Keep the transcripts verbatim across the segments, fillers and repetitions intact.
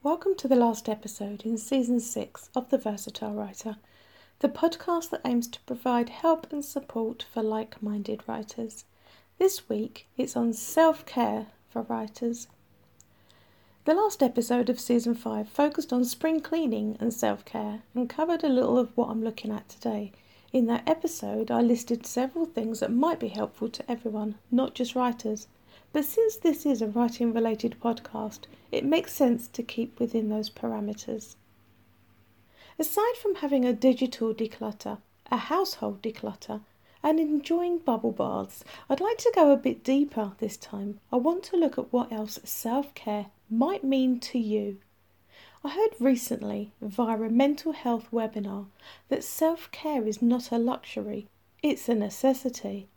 Welcome to the last episode in Season six of The Versatile Writer, the podcast that aims to provide help and support for like-minded writers. This week, it's on self-care for writers. The last episode of Season five focused on spring cleaning and self-care and covered a little of what I'm looking at today. In that episode, I listed several things that might be helpful to everyone, not just writers. But since this is a writing-related podcast, it makes sense to keep within those parameters. Aside from having a digital declutter, a household declutter, and enjoying bubble baths, I'd like to go a bit deeper this time. I want to look at what else self-care might mean to you. I heard recently, via a mental health webinar, that self-care is not a luxury, it's a necessity.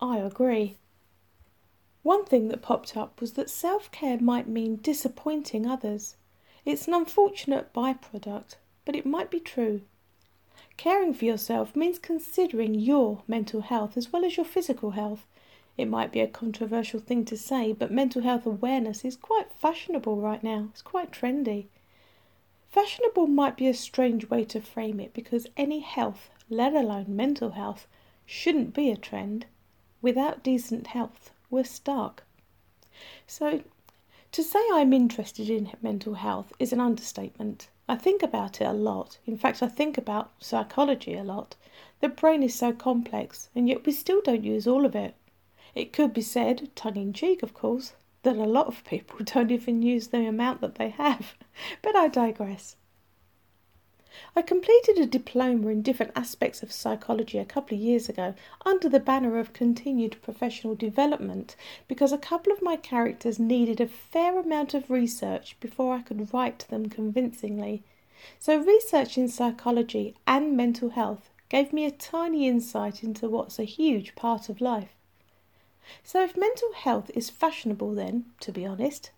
I agree. One thing that popped up was that self-care might mean disappointing others. It's an unfortunate byproduct, but it might be true. Caring for yourself means considering your mental health as well as your physical health. It might be a controversial thing to say, but mental health awareness is quite fashionable right now. It's quite trendy. Fashionable might be a strange way to frame it because any health, let alone mental health, shouldn't be a trend. Without decent health, we're stuck. So, to say I'm interested in mental health is an understatement. I think about it a lot. In fact, I think about psychology a lot. The brain is so complex, and yet we still don't use all of it. It could be said, tongue-in-cheek of course, that a lot of people don't even use the amount that they have. But I digress. I completed a diploma in different aspects of psychology a couple of years ago under the banner of continued professional development because a couple of my characters needed a fair amount of research before I could write them convincingly. So research in psychology and mental health gave me a tiny insight into what's a huge part of life. So if mental health is fashionable then, to be honest,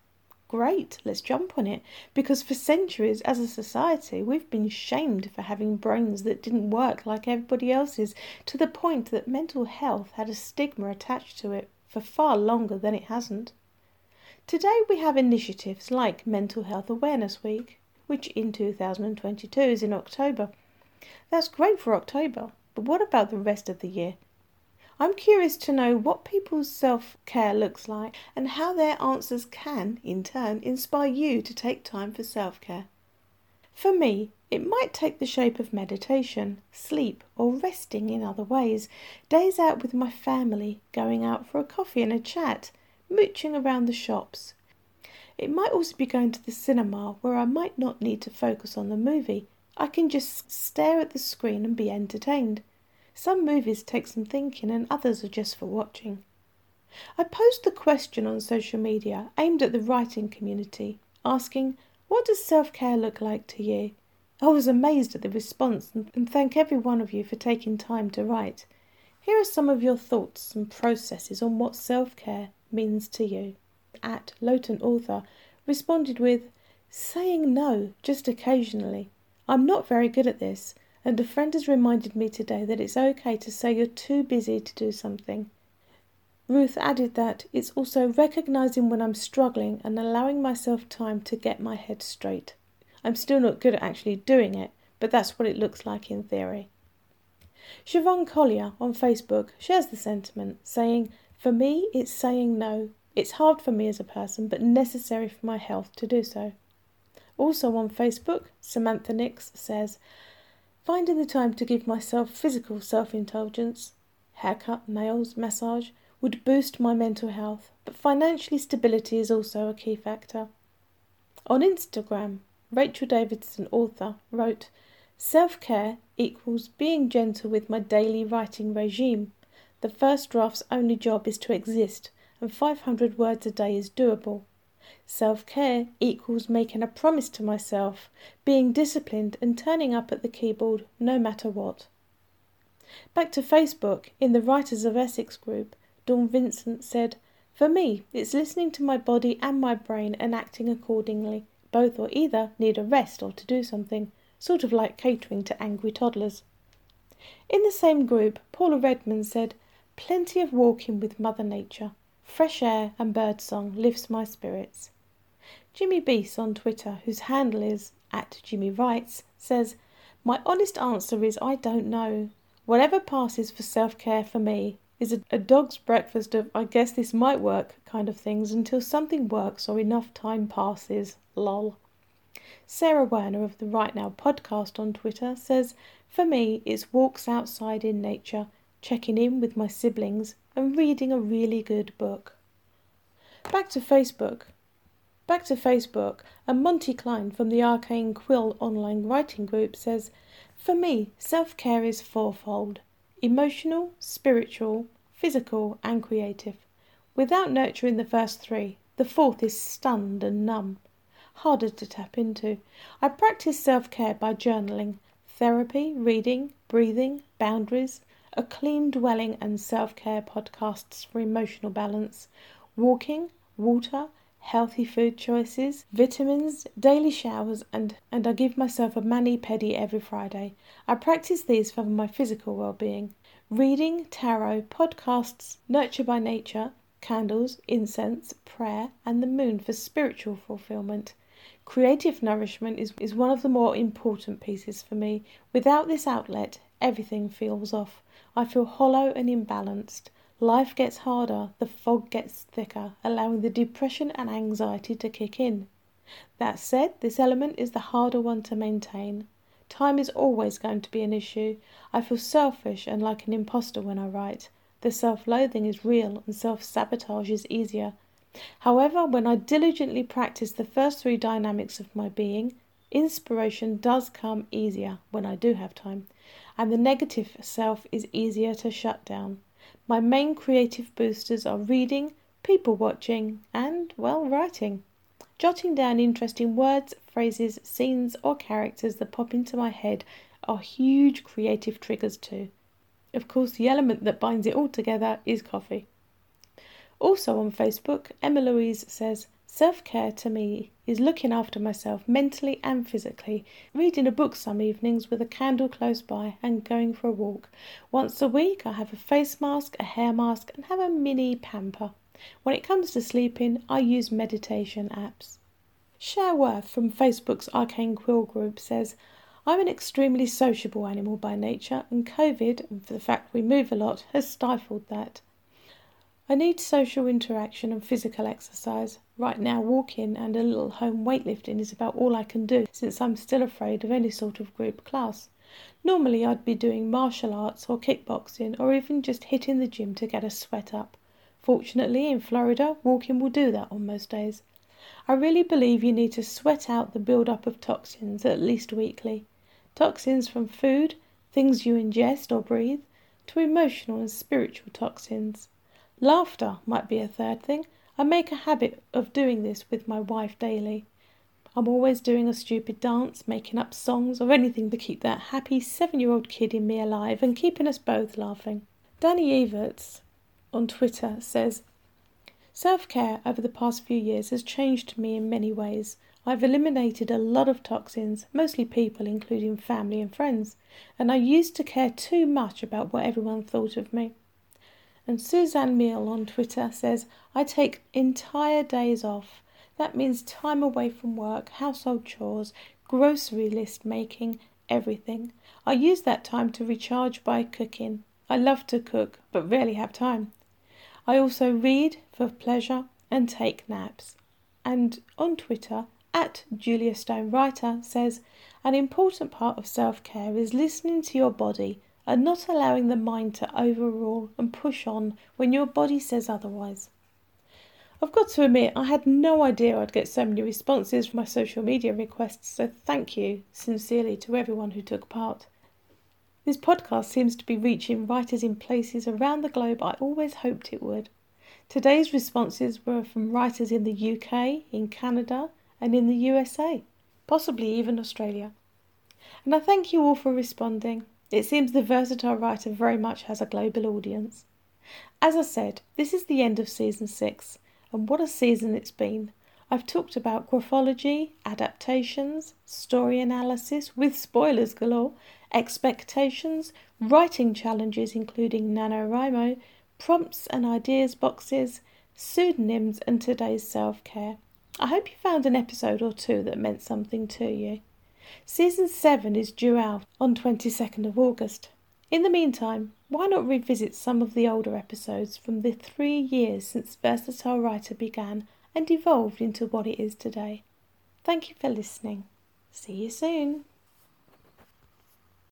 great, let's jump on it, because for centuries as a society we've been shamed for having brains that didn't work like everybody else's, to the point that mental health had a stigma attached to it for far longer than it hasn't. Today we have initiatives like Mental Health Awareness Week, which in two thousand twenty-two is in October. That's great for October, but what about the rest of the year? I'm curious to know what people's self-care looks like and how their answers can, in turn, inspire you to take time for self-care. For me, it might take the shape of meditation, sleep, or resting in other ways, days out with my family, going out for a coffee and a chat, mooching around the shops. It might also be going to the cinema where I might not need to focus on the movie. I can just stare at the screen and be entertained. Some movies take some thinking and others are just for watching. I posed the question on social media aimed at the writing community, asking, what does self-care look like to you? I was amazed at the response and thank every one of you for taking time to write. Here are some of your thoughts and processes on what self-care means to you. At LotonAuthor responded with, saying no just occasionally. I'm not very good at this. And a friend has reminded me today that it's okay to say you're too busy to do something. Ruth added that it's also recognising when I'm struggling and allowing myself time to get my head straight. I'm still not good at actually doing it, but that's what it looks like in theory. Siobhan Collier on Facebook shares the sentiment, saying, for me, it's saying no. It's hard for me as a person, but necessary for my health to do so. Also on Facebook, Samantha Nix says, finding the time to give myself physical self-indulgence, haircut, nails, massage, would boost my mental health, but financially stability is also a key factor. On Instagram, RachelDavidsonAuthor wrote, self-care equals being gentle with my daily writing regime. The first draft's only job is to exist, and five hundred words a day is doable. Self-care equals making a promise to myself, being disciplined and turning up at the keyboard no matter what. Back to Facebook, in the Writers of Essex group, Dawn Vincent said, for me, it's listening to my body and my brain and acting accordingly. Both or either need a rest or to do something, sort of like catering to angry toddlers. In the same group, Paula Readman said, plenty of walking with Mother Nature. Fresh air and birdsong lifts my spirits. Jimmy Beese on Twitter, whose handle is at JimmieWrites, says, "My honest answer is I don't know. Whatever passes for self-care for me is a, a dog's breakfast of I guess this might work kind of things until something works or enough time passes. Lol." Sarah Werner of the Right Now Podcast on Twitter says, "For me, it's walks outside in nature, checking in with my siblings and reading a really good book." Back to Facebook. Back to Facebook, and Monti Cline from the Arcane Quill online writing group says, "For me, self-care is fourfold: emotional, spiritual, physical and creative. Without nurturing the first three, the fourth is stunned and numb, harder to tap into. I practice self-care by journaling, therapy, reading, breathing, boundaries, a clean dwelling and self-care podcasts for emotional balance, walking, water, healthy food choices, vitamins, daily showers, and, and I give myself a mani-pedi every Friday. I practice these for my physical well-being. Reading, tarot, podcasts, nurture by nature, candles, incense, prayer, and the moon for spiritual fulfillment. Creative nourishment is, is one of the more important pieces for me. Without this outlet, everything feels off. I feel hollow and imbalanced. Life gets harder, the fog gets thicker, allowing the depression and anxiety to kick in. That said, this element is the harder one to maintain. Time is always going to be an issue. I feel selfish and like an imposter when I write. The self-loathing is real and self-sabotage is easier. However, when I diligently practice the first three dynamics of my being, inspiration does come easier when I do have time, and the negative self is easier to shut down. My main creative boosters are reading, people watching, and, well, writing. Jotting down interesting words, phrases, scenes, or characters that pop into my head are huge creative triggers too. Of course, the element that binds it all together is coffee." Also on Facebook, Emma Louise says, "Self-care to me is looking after myself mentally and physically, reading a book some evenings with a candle close by and going for a walk. Once a week I have a face mask, a hair mask and have a mini pamper. When it comes to sleeping, I use meditation apps." Cher Worth from Facebook's Arcane Quill group says, "I'm an extremely sociable animal by nature, and COVID, and for the fact we move a lot, has stifled that. I need social interaction and physical exercise. Right now walking and a little home weightlifting is about all I can do since I'm still afraid of any sort of group class. Normally I'd be doing martial arts or kickboxing or even just hitting the gym to get a sweat up. Fortunately in Florida, walking will do that on most days. I really believe you need to sweat out the build-up of toxins at least weekly. Toxins from food, things you ingest or breathe, to emotional and spiritual toxins. Laughter might be a third thing. I make a habit of doing this with my wife daily. I'm always doing a stupid dance, making up songs or anything to keep that happy seven-year-old kid in me alive and keeping us both laughing." DaniEverts on Twitter says, "Self-care over the past few years has changed me in many ways. I've eliminated a lot of toxins, mostly people including family and friends, and I used to care too much about what everyone thought of me." And SuzanneMehill on Twitter says, "I take entire days off. That means time away from work, household chores, grocery list making, everything. I use that time to recharge by cooking. I love to cook, but rarely have time. I also read for pleasure and take naps." And on Twitter, at JuliaStoneAuthor says, "An important part of self-care is listening to your body and not allowing the mind to overrule and push on when your body says otherwise." I've got to admit, I had no idea I'd get so many responses from my social media requests, so thank you sincerely to everyone who took part. This podcast seems to be reaching writers in places around the globe I always hoped it would. Today's responses were from writers in the U K, in Canada, and in the U S A, possibly even Australia. And I thank you all for responding. It seems the versatile writer very much has a global audience. As I said, this is the end of season six, and what a season it's been. I've talked about graphology, adaptations, story analysis with spoilers galore, expectations, writing challenges including NaNoWriMo, prompts and ideas boxes, pseudonyms and today's self-care. I hope you found an episode or two that meant something to you. Season seven is due out on twenty-second of August. In the meantime, why not revisit some of the older episodes from the three years since Versatile Writer began and evolved into what it is today. Thank you for listening. See you soon.